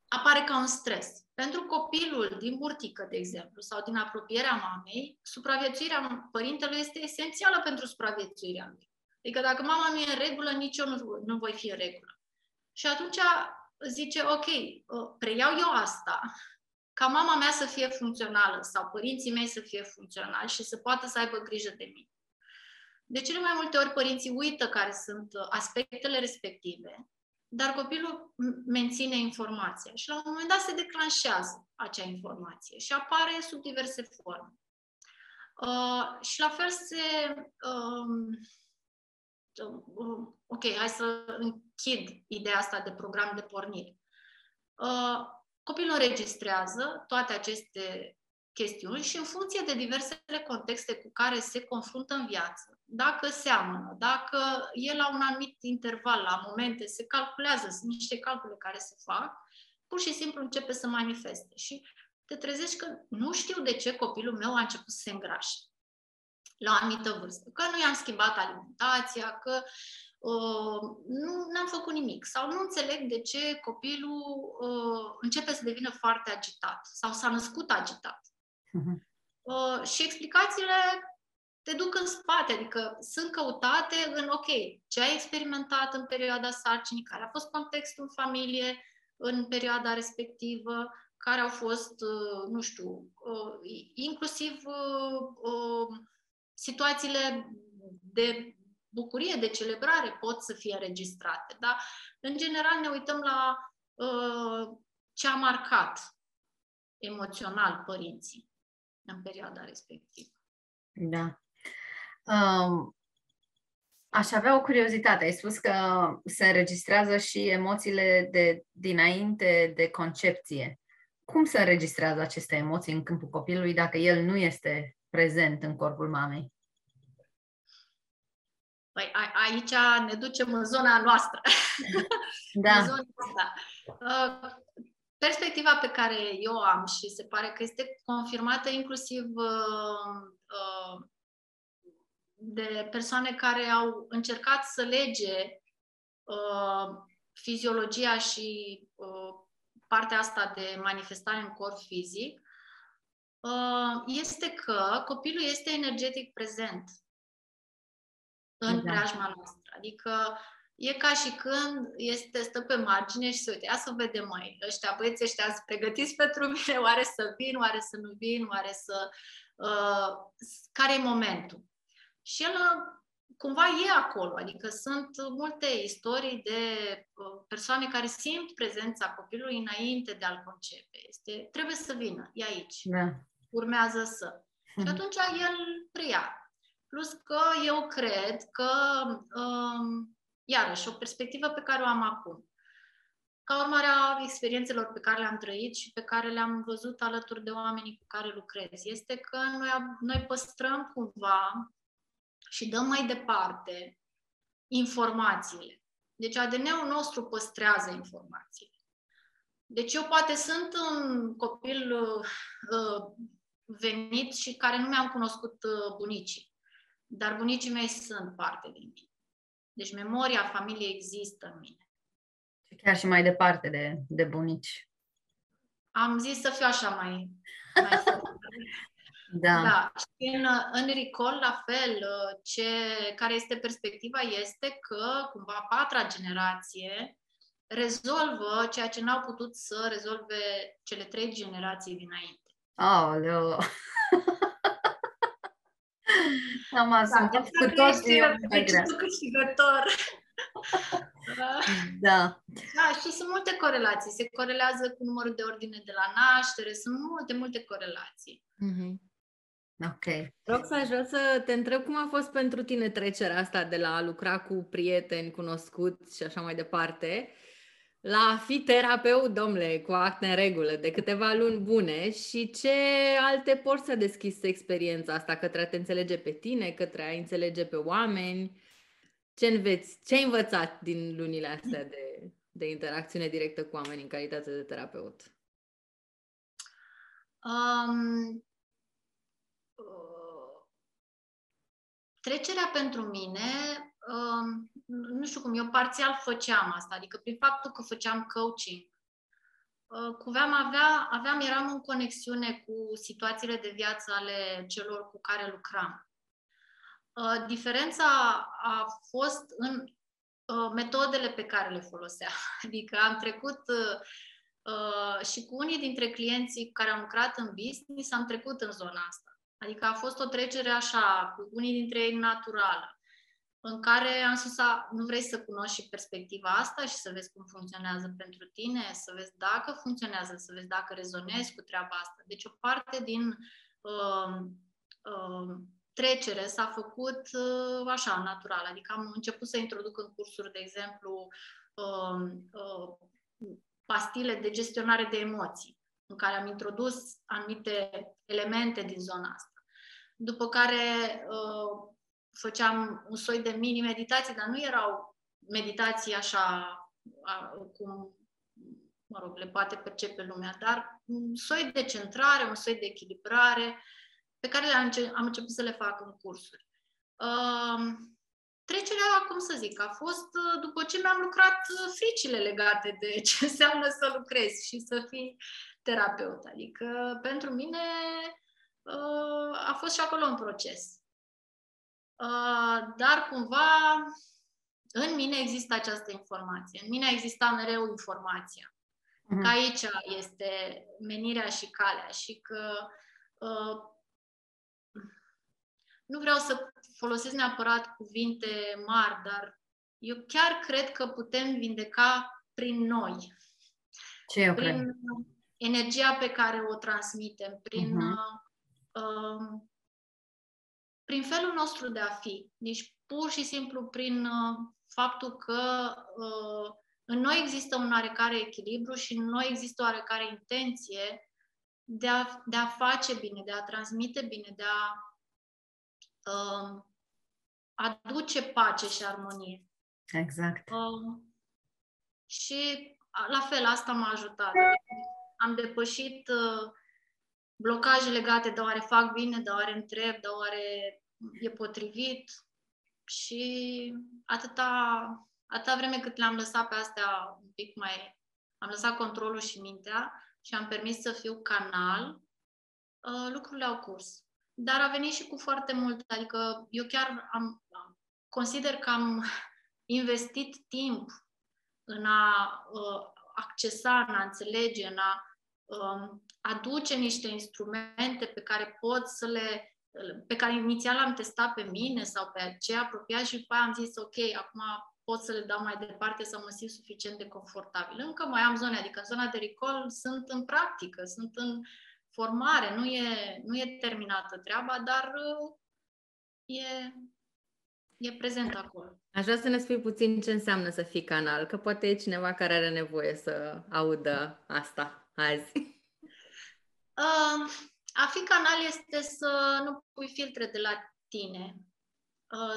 apare ca un stres. Pentru copilul din burtică, de exemplu, sau din apropierea mamei, supraviețuirea părintelui este esențială pentru supraviețuirea lui. Adică dacă mama nu e în regulă, nici eu nu, nu voi fi în regulă. Și atunci zice, ok, preiau eu asta, ca mama mea să fie funcțională sau părinții mei să fie funcționali și să poată să aibă grijă de mine. De cele mai multe ori părinții uită care sunt aspectele respective, dar copilul menține informația și la un moment dat se declanșează acea informație și apare sub diverse forme. Uh, și la fel se... Um, ok, hai să închid ideea asta de program de pornire. Uh, copilul înregistrează toate aceste chestiuni și în funcție de diversele contexte cu care se confruntă în viață, dacă seamănă, dacă e la un anumit interval, la momente, se calculează, sunt niște calcule care se fac, pur și simplu începe să manifeste. Și te trezești că nu știu de ce copilul meu a început să se îngrașe la o anumită vârstă. Că nu i-am schimbat alimentația, că uh, nu n-am făcut nimic. Sau nu înțeleg de ce copilul uh, începe să devină foarte agitat sau s-a născut agitat. Uh-huh. Uh, și explicațiile te duc în spate, adică sunt căutate în, ok, ce ai experimentat în perioada sarcinii, care a fost contextul în familie în perioada respectivă, care au fost, nu știu, inclusiv situațiile de bucurie, de celebrare pot să fie înregistrate. Da? În general ne uităm la ce a marcat emoțional părinții în perioada respectivă. Da. Um... Aș avea o curiozitate. Ai spus că se înregistrează și emoțiile de dinainte de concepție. Cum se înregistrează aceste emoții în câmpul copilului dacă el nu este prezent în corpul mamei? Păi a, aici ne ducem în zona noastră. Da. În zona asta. Perspectiva pe care eu am și se pare că este confirmată inclusiv uh, uh, de persoane care au încercat să lege uh, fiziologia și uh, partea asta de manifestare în corp fizic, uh, este că copilul este energetic prezent în preajma noastră. Adică e ca și când este, stă pe margine și se uite, ia să vedem, măi, ăștia băieți ăștia sunt pregătiți pentru mine, oare să vin, oare să nu vin, oare să... Uh, care e momentul? Și el cumva e acolo, adică sunt multe istorii de persoane care simt prezența copilului înainte de a-l concepe. Este, trebuie să vină, e aici, da. Urmează să. Mm-hmm. Și atunci el preia. Plus că eu cred că, um, iarăși, o perspectivă pe care o am acum, ca urmare a experiențelor pe care le-am trăit și pe care le-am văzut alături de oamenii cu care lucrez, este că noi, noi păstrăm cumva și dăm mai departe informațiile. Deci A D N-ul nostru păstrează informațiile. Deci eu poate sunt un copil uh, venit și care nu mi-am cunoscut bunicii, dar bunicii mei sunt parte din mine. Deci memoria familiei există în mine. Chiar și mai departe de, de bunici. Am zis să fiu așa mai... mai da. Da. Și în, în Recall, la fel, ce, care este perspectiva, este că cumva a patra generație rezolvă ceea ce n-au putut să rezolve cele trei generații dinainte. Aoleu! Am ascultat cu toții. Da. Da. Da, și sunt multe corelații. Se corelează cu numărul de ordine de la naștere. Sunt multe, multe corelații. Mm-hmm. Ok. Roxa, aș vrea să te întreb cum a fost pentru tine trecerea asta de la a lucra cu prieteni, cunoscuți și așa mai departe, la a fi terapeut, domnule, cu acte în regulă, de câteva luni bune, și ce alte porți a deschis experiența asta către a te înțelege pe tine, către a înțelege pe oameni? Ce înveți, ce ai învățat din lunile astea de, de interacțiune directă cu oamenii în calitate de terapeut? Um, uh, trecerea pentru mine, um, nu știu cum, eu parțial făceam asta, adică prin faptul că făceam coaching, uh, cuveam, avea, aveam, eram în conexiune cu situațiile de viață ale celor cu care lucram. Uh, diferența a fost în uh, metodele pe care le foloseam. Adică am trecut uh, și cu unii dintre clienții care au lucrat în business, am trecut în zona asta. Adică a fost o trecere așa, cu unii dintre ei naturală, în care am spus, nu vrei să cunoști și perspectiva asta și să vezi cum funcționează pentru tine, să vezi dacă funcționează, să vezi dacă rezonezi cu treaba asta. Deci o parte din... Uh, uh, trecere s-a făcut așa, natural. Adică am început să introduc în cursuri, de exemplu, pastile de gestionare de emoții, în care am introdus anumite elemente din zona asta. După care făceam un soi de mini-meditații, dar nu erau meditații așa cum, mă rog, le poate percepe lumea, dar un soi de centrare, un soi de echilibrare, pe care le-am început, am început să le fac în cursuri. Uh, trecerea, cum să zic, a fost după ce mi-am lucrat fricile legate de ce înseamnă să lucrezi și să fii terapeut. Adică, pentru mine, uh, a fost și acolo un proces. Uh, dar, cumva, în mine există această informație. În mine exista mereu informația. Mm-hmm. Că aici este menirea și calea și că uh, nu vreau să folosesc neapărat cuvinte mari, dar eu chiar cred că putem vindeca prin noi. Ce eu prin cred? Energia pe care o transmitem, prin, mm-hmm. uh, prin felul nostru de a fi. Deci pur și simplu prin uh, faptul că uh, în noi există un oarecare echilibru și în noi există o oarecare intenție de a, de a face bine, de a transmite bine, de a uh, aduce pace și armonie. Exact. Uh, și la fel, asta m-a ajutat. Am depășit uh, blocaje legate de oare fac bine, de oare întreb, de oare e potrivit și atâta... Atâta vreme cât le-am lăsat pe astea un pic mai... Am lăsat controlul și mintea și am permis să fiu canal, lucrurile au curs. Dar a venit și cu foarte mult. Adică eu chiar am, consider că am investit timp în a accesa, în a înțelege, în a aduce niște instrumente pe care pot să le... pe care inițial am testat pe mine sau pe cei apropiați și după aia am zis ok, acum... pot să le dau mai departe să mă simt suficient de confortabil. Încă mai am zone, adică în zona de recall sunt în practică, sunt în formare, nu e, nu e terminată treaba, dar e, e prezent acolo. Aș vrea să ne spui puțin ce înseamnă să fii canal, că poate e cineva care are nevoie să audă asta azi. A fi canal este să nu pui filtre de la tine,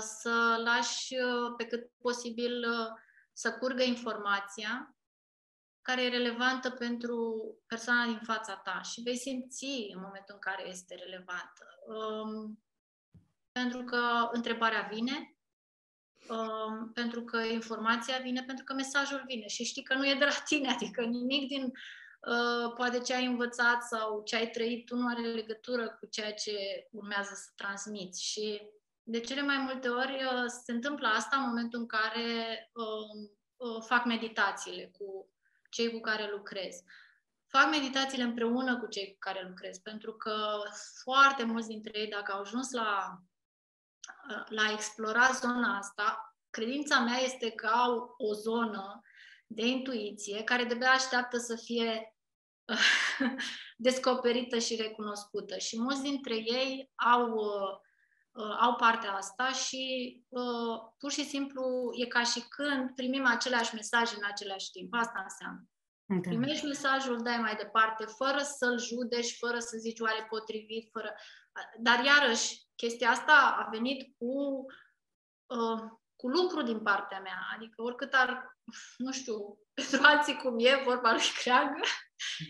să lași pe cât posibil să curgă informația care e relevantă pentru persoana din fața ta și vei simți în momentul în care este relevantă. Um, pentru că întrebarea vine, um, pentru că informația vine, pentru că mesajul vine și știi că nu e de la tine, adică nimic din uh, poate ce ai învățat sau ce ai trăit tu nu are legătură cu ceea ce urmează să transmiți și de cele mai multe ori se întâmplă asta în momentul în care uh, uh, fac meditațiile cu cei cu care lucrez. Fac meditațiile împreună cu cei cu care lucrez, pentru că foarte mulți dintre ei, dacă au ajuns la, uh, la explora zona asta, credința mea este că au o zonă de intuiție care de-abia așteaptă să fie uh, descoperită și recunoscută. Și mulți dintre ei au... Uh, au partea asta și uh, pur și simplu e ca și când primim aceleași mesaje în același timp. Asta înseamnă. Okay. Primești mesajul, dai mai departe, fără să-l judeci, fără să zici oare potrivit, fără... Dar iarăși, chestia asta a venit cu, uh, cu lucru din partea mea. Adică oricât ar, nu știu, pentru alții cum e, vorba lui creagă,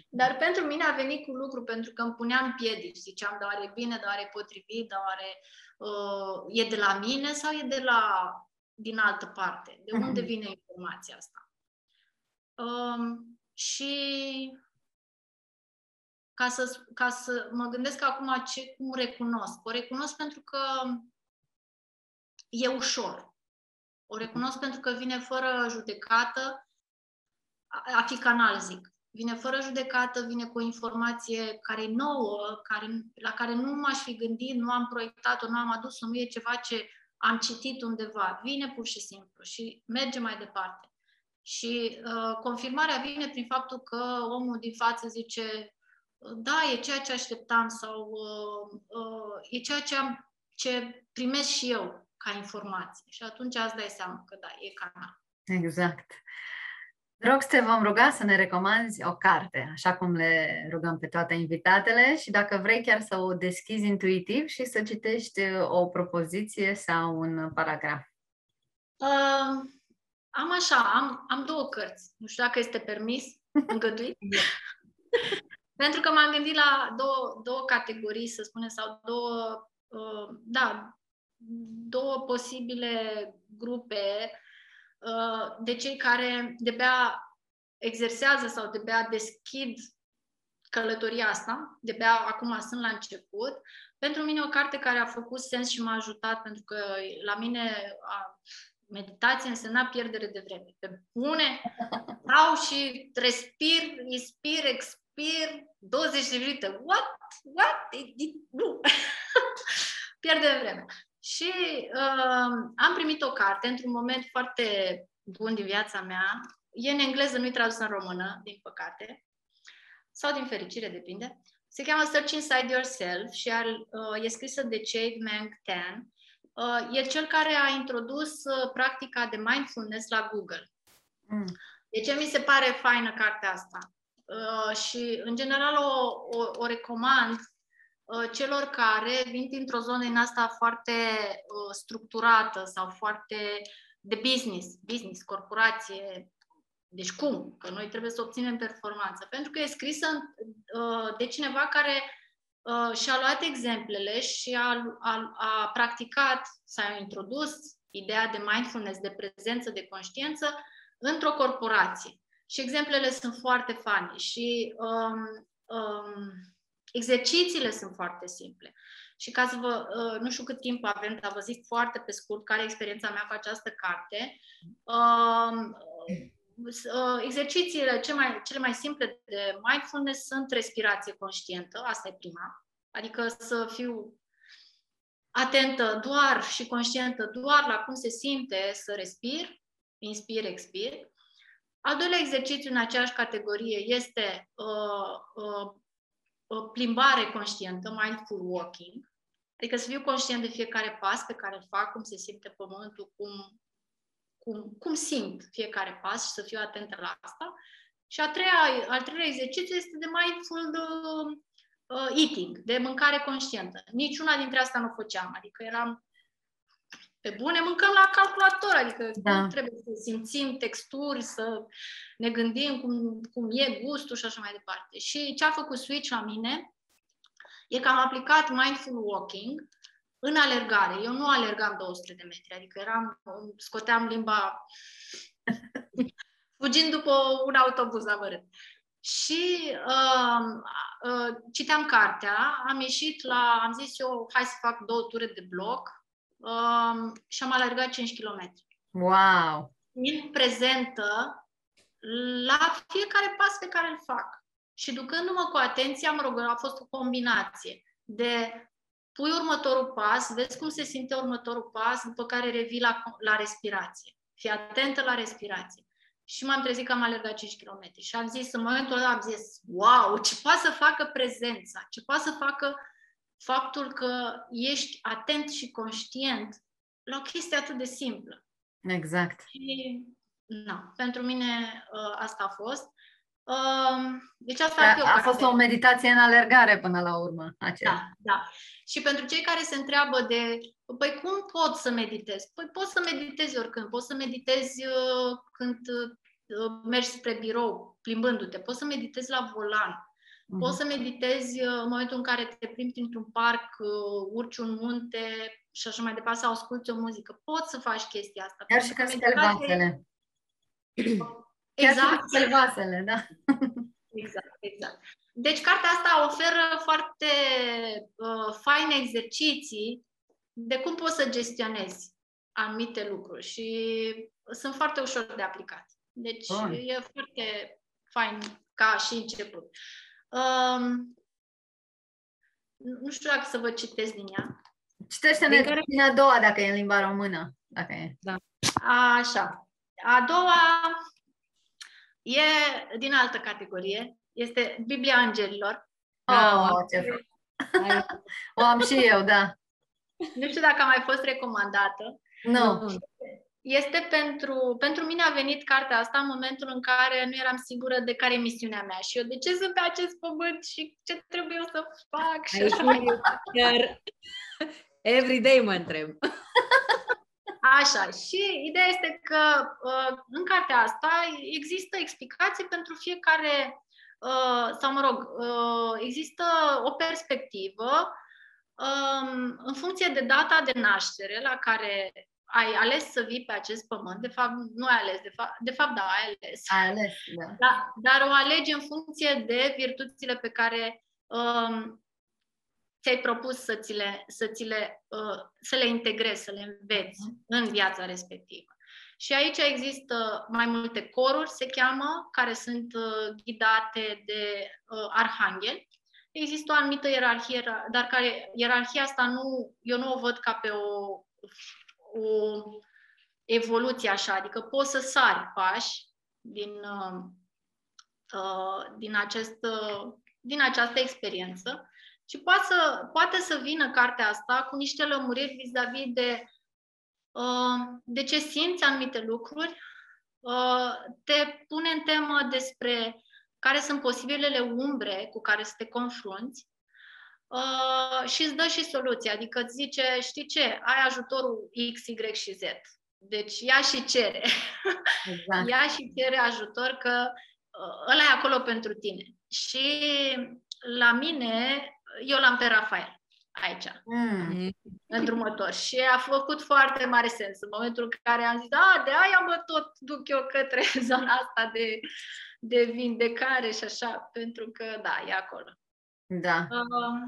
dar pentru mine a venit cu lucru, pentru că îmi puneam piedici. Ziceam, dar e bine, dar e potrivit, dar e, uh, e de la mine sau e de la, din altă parte? De unde vine informația asta? Uh, și ca să, ca să mă gândesc acum ce, cum recunosc. O recunosc pentru că e ușor. O recunosc pentru că vine fără judecată, a, a fi canal, zic. Vine fără judecată, vine cu o informație care e nouă, care, la care nu m-aș fi gândit, nu am proiectat-o, nu am adus-o, nu e ceva ce am citit undeva. Vine pur și simplu și merge mai departe. Și uh, confirmarea vine prin faptul că omul din față zice da, e ceea ce așteptam sau uh, uh, e ceea ce, am, ce primesc și eu ca informație. Și atunci îți dai seama că da, e canal. Exact. Rox, te vom ruga să ne recomanzi o carte, așa cum le rugăm pe toate invitatele și dacă vrei chiar să o deschizi intuitiv și să citești o propoziție sau un paragraf. Uh, am așa, am, am două cărți. Nu știu dacă este permis, îngăduit. Pentru că m-am gândit la două, două categorii, să spunem, sau două, uh, da, două posibile grupe de cei care de-abia exersează sau de-abia deschid călătoria asta, de-abia acum sunt la început. Pentru mine o carte care a făcut sens și m-a ajutat, pentru că la mine a, meditație însemna pierdere de vreme. Pe bune, dau și respir, inspir, expir, douăzeci de minute. What? What? Nu! Pierde de vreme. Și uh, am primit o carte într-un moment foarte bun din viața mea. E în engleză, nu-i tradusă în română, din păcate. Sau din fericire, depinde. Se cheamă Search Inside Yourself și ar, uh, e scrisă de Chade Meng Tan. Uh, e cel care a introdus uh, practica de mindfulness la Google. Mm. De ce mi se pare faină cartea asta? Uh, și, în general, o, o, o recomand uh, celor care vin dintr-o zonă în asta foarte uh, structurată sau foarte de business, business, corporație. Deci cum? Că noi trebuie să obținem performanță. Pentru că e scrisă uh, de cineva care uh, și-a luat exemplele și a, a, a practicat, s-a introdus ideea de mindfulness, de prezență, de conștiință într-o corporație. Și exemplele sunt foarte funny și um, um, exercițiile sunt foarte simple. Și ca să vă, uh, nu știu cât timp avem, dar vă zic foarte pe scurt care e experiența mea cu această carte. Um, Exercițiile cele mai, cele mai simple de mindfulness sunt respirație conștientă, asta e prima, adică să fiu atentă doar și conștientă doar la cum se simte să respir, inspir, expir. Al doilea exercițiu în aceeași categorie este uh, uh, plimbare conștientă, mindful walking, adică să fiu conștient de fiecare pas pe care îl fac, cum se simte pământul, cum... Cum, cum simt fiecare pas și să fiu atentă la asta. Și a treia, al treilea exercițiu este de mindful uh, eating, de mâncare conștientă. Niciuna dintre asta nu făceam, adică eram pe bune, mâncăm la calculator, adică da. Trebuie să simțim texturi, să ne gândim cum, cum e gustul și așa mai departe. Și ce a făcut switch la mine e că am aplicat mindful walking în alergare. Eu nu alergam două sute de metri, adică eram, scoteam limba fugind după un autobuz, amărât. Și uh, uh, citeam cartea, am ieșit la, am zis eu, hai să fac două ture de bloc uh, și am alergat cinci kilometri. Wow! Fiind prezentă la fiecare pas pe care îl fac. Și ducându-mă cu atenție, mă rog, a fost o combinație de pui următorul pas, vezi cum se simte următorul pas, după care revii la, la respirație. Fii atentă la respirație. Și m-am trezit că am alergat cinci kilometri. Și am zis, în momentul ăla am zis, wow, ce poate să facă prezența, ce poate să facă faptul că ești atent și conștient la o chestie atât de simplă. Exact. Și, na, pentru mine asta a fost. Deci asta a, a, a fost o meditație în alergare până la urmă. Aceea. Da, da. Și pentru cei care se întreabă de, păi cum pot să meditez? Păi poți să meditezi oricând, poți să meditezi uh, când uh, mergi spre birou, plimbându-te, poți să meditezi la volan, uh-huh. Poți să meditezi uh, în momentul în care te plimbi într-un parc, uh, urci un munte și așa mai departe, sau asculți o muzică. Poți să faci chestia asta. Chiar și când meditație... Exact. Vasele, da. Exact, exact. Deci cartea asta oferă foarte uh, faine exerciții de cum poți să gestionezi anumite lucruri și sunt foarte ușor de aplicat. Deci Bun. E foarte fain ca și început. Uh, nu știu dacă să vă citesc din ea. Citește-ne din care... a doua, dacă e în limba română. Dacă e. Da. Așa. A doua... E din altă categorie. Este Biblia Îngerilor. Oh, ce o am și eu, da. Nu știu dacă a mai fost recomandată. Nu. No. Este pentru... Pentru mine a venit cartea asta în momentul în care nu eram sigură de care e misiunea mea. Și eu, de ce sunt pe acest pământ și ce trebuie să fac? Și chiar every day mă întreb. Așa, și ideea este că uh, în cartea asta există explicații pentru fiecare, uh, sau mă rog, uh, există o perspectivă um, în funcție de data de naștere la care ai ales să vii pe acest pământ. De fapt, nu ai ales, de fapt, de fapt da, ai ales. Ai ales, da. Da, dar o alegi în funcție de virtuțile pe care... Um, ți-ai propus să, ți le, să, ți le, uh, să le integrezi, să le înveți în viața respectivă. Și aici există mai multe coruri, se cheamă, care sunt ghidate de uh, arhangheli. Există o anumită ierarhie, dar care, ierarhia asta nu, eu nu o văd ca pe o, o evoluție așa, adică poți să sari pași din, uh, uh, din, acest, uh, din această experiență și poate să, poate să vină cartea asta cu niște lămuriri vis-a-vis de de ce simți anumite lucruri, te pune în temă despre care sunt posibilele umbre cu care să te confrunți și îți dă și soluții. Adică îți zice, știi ce, ai ajutorul X, Y și Z. Deci ia și cere. Exact. Ia și cere ajutor, că ăla e acolo pentru tine. Și la mine, eu l-am pe Rafael aici, mm. în următor. Și a făcut foarte mare sens în momentul în care am zis, a, de aia mă tot duc eu către zona asta de, de vindecare și așa, pentru că, da, e acolo. Da. Uh,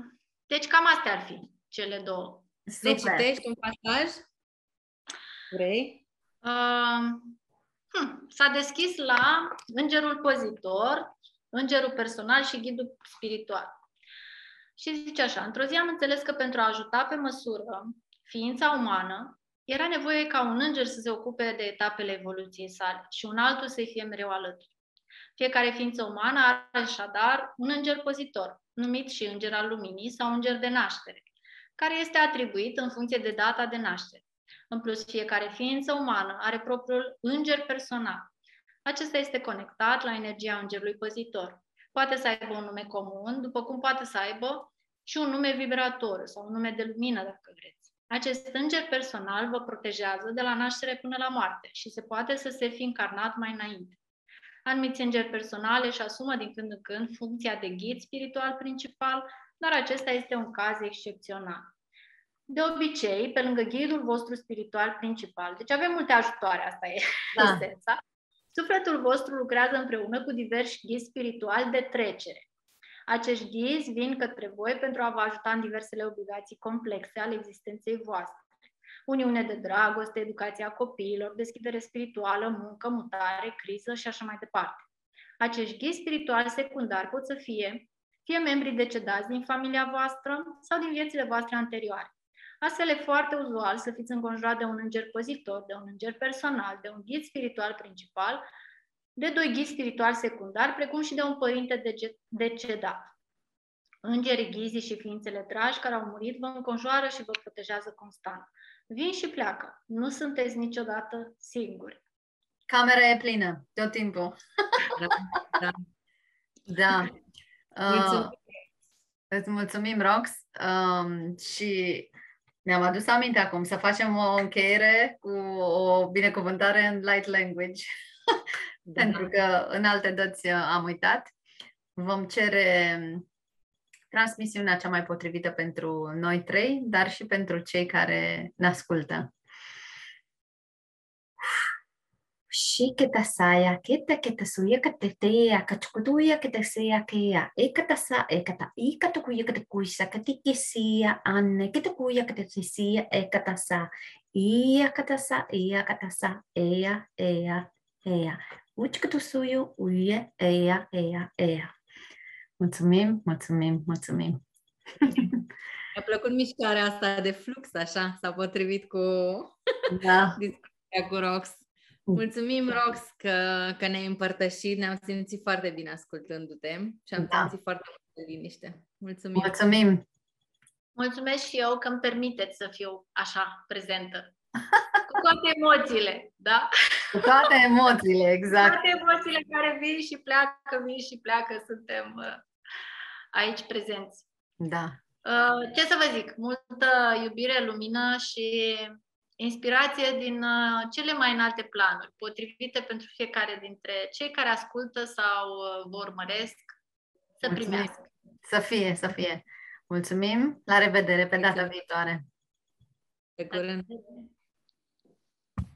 deci cam astea ar fi cele două. Să citești un pasaj? Vrei? Uh, hm, s-a deschis la Îngerul Păzitor, Îngerul Personal și Ghidul Spiritual. Și zice așa, într-o zi am înțeles că pentru a ajuta pe măsură ființa umană, era nevoie ca un înger să se ocupe de etapele evoluției sale și un altul să-i fie mereu alături. Fiecare ființă umană are așadar un înger păzitor, numit și înger al luminii sau înger de naștere, care este atribuit în funcție de data de naștere. În plus, fiecare ființă umană are propriul înger personal. Acesta este conectat la energia îngerului păzitor. Poate să aibă un nume comun, după cum poate să aibă și un nume vibrator sau un nume de lumină, dacă vreți. Acest înger personal vă protejează de la naștere până la moarte și se poate să se fi încarnat mai înainte. Anumiți îngeri personale își asumă din când în când funcția de ghid spiritual principal, dar acesta este un caz excepțional. De obicei, pe lângă ghidul vostru spiritual principal, deci avem multe ajutoare, asta e da. esența, sufletul vostru lucrează împreună cu diversi ghizi spirituali de trecere. Acești ghizi vin către voi pentru a vă ajuta în diversele obligații complexe ale existenței voastre. Uniune de dragoste, educația copiilor, deschidere spirituală, muncă, mutare, criză și așa mai departe. Acești ghizi spirituali secundari pot să fie fie membrii decedați din familia voastră sau din viețile voastre anterioare. Astfel e foarte uzual să fiți înconjurat de un înger păzitor, de un înger personal, de un ghid spiritual principal, de doi ghizi spirituali secundari, precum și de un părinte decedat. Îngerii, ghizii și ființele dragi care au murit vă înconjoară și vă protejează constant. Vin și pleacă. Nu sunteți niciodată singuri. Camera e plină, tot timpul. Da. Da. Da. Uh, îți mulțumim, Rox. Uh, și... Ne-am adus aminte acum să facem o încheiere cu o binecuvântare în light language, da. Pentru că în alte dăți am uitat. Vom cere transmisiunea cea mai potrivită pentru noi trei, dar și pentru cei care ne ascultă. Și câtă saia, câtă câtă suia, câtă teia, câtă cuduia, câtă seia, câia, e câtă sa, e câtă, e câtă cuia, câtă cuisa, câtă chisia, anne, câtă cuia, câtă chisia, e câtă sa, ia câtă sa, ia câtă sa, ea, ea, ea, uci câtă suiu, uie, ea, ea, ea. Mulțumim, mulțumim, mulțumim. Mi-a plăcut mișcarea asta de flux, așa, s-a potrivit cu discuția cu Rox. Mulțumim, Rox, că, că ne-ai împărtășit, ne-am simțit foarte bine ascultându-te și am da. simțit foarte multă liniște. Mulțumim! Mulțumim! Mulțumesc și eu că îmi permiteți să fiu așa prezentă. Cu toate emoțiile, da? Cu toate emoțiile, exact. Cu toate emoțiile care vin și pleacă, vin și pleacă, suntem aici prezenți. Da. Ce să vă zic? Multă iubire, lumină și... inspirație din uh, cele mai înalte planuri, potrivite pentru fiecare dintre cei care ascultă sau uh, vă urmăresc să Mulțumim. primească. Să fie, să fie. Mulțumim! La revedere pe data viitoare! Pe curând!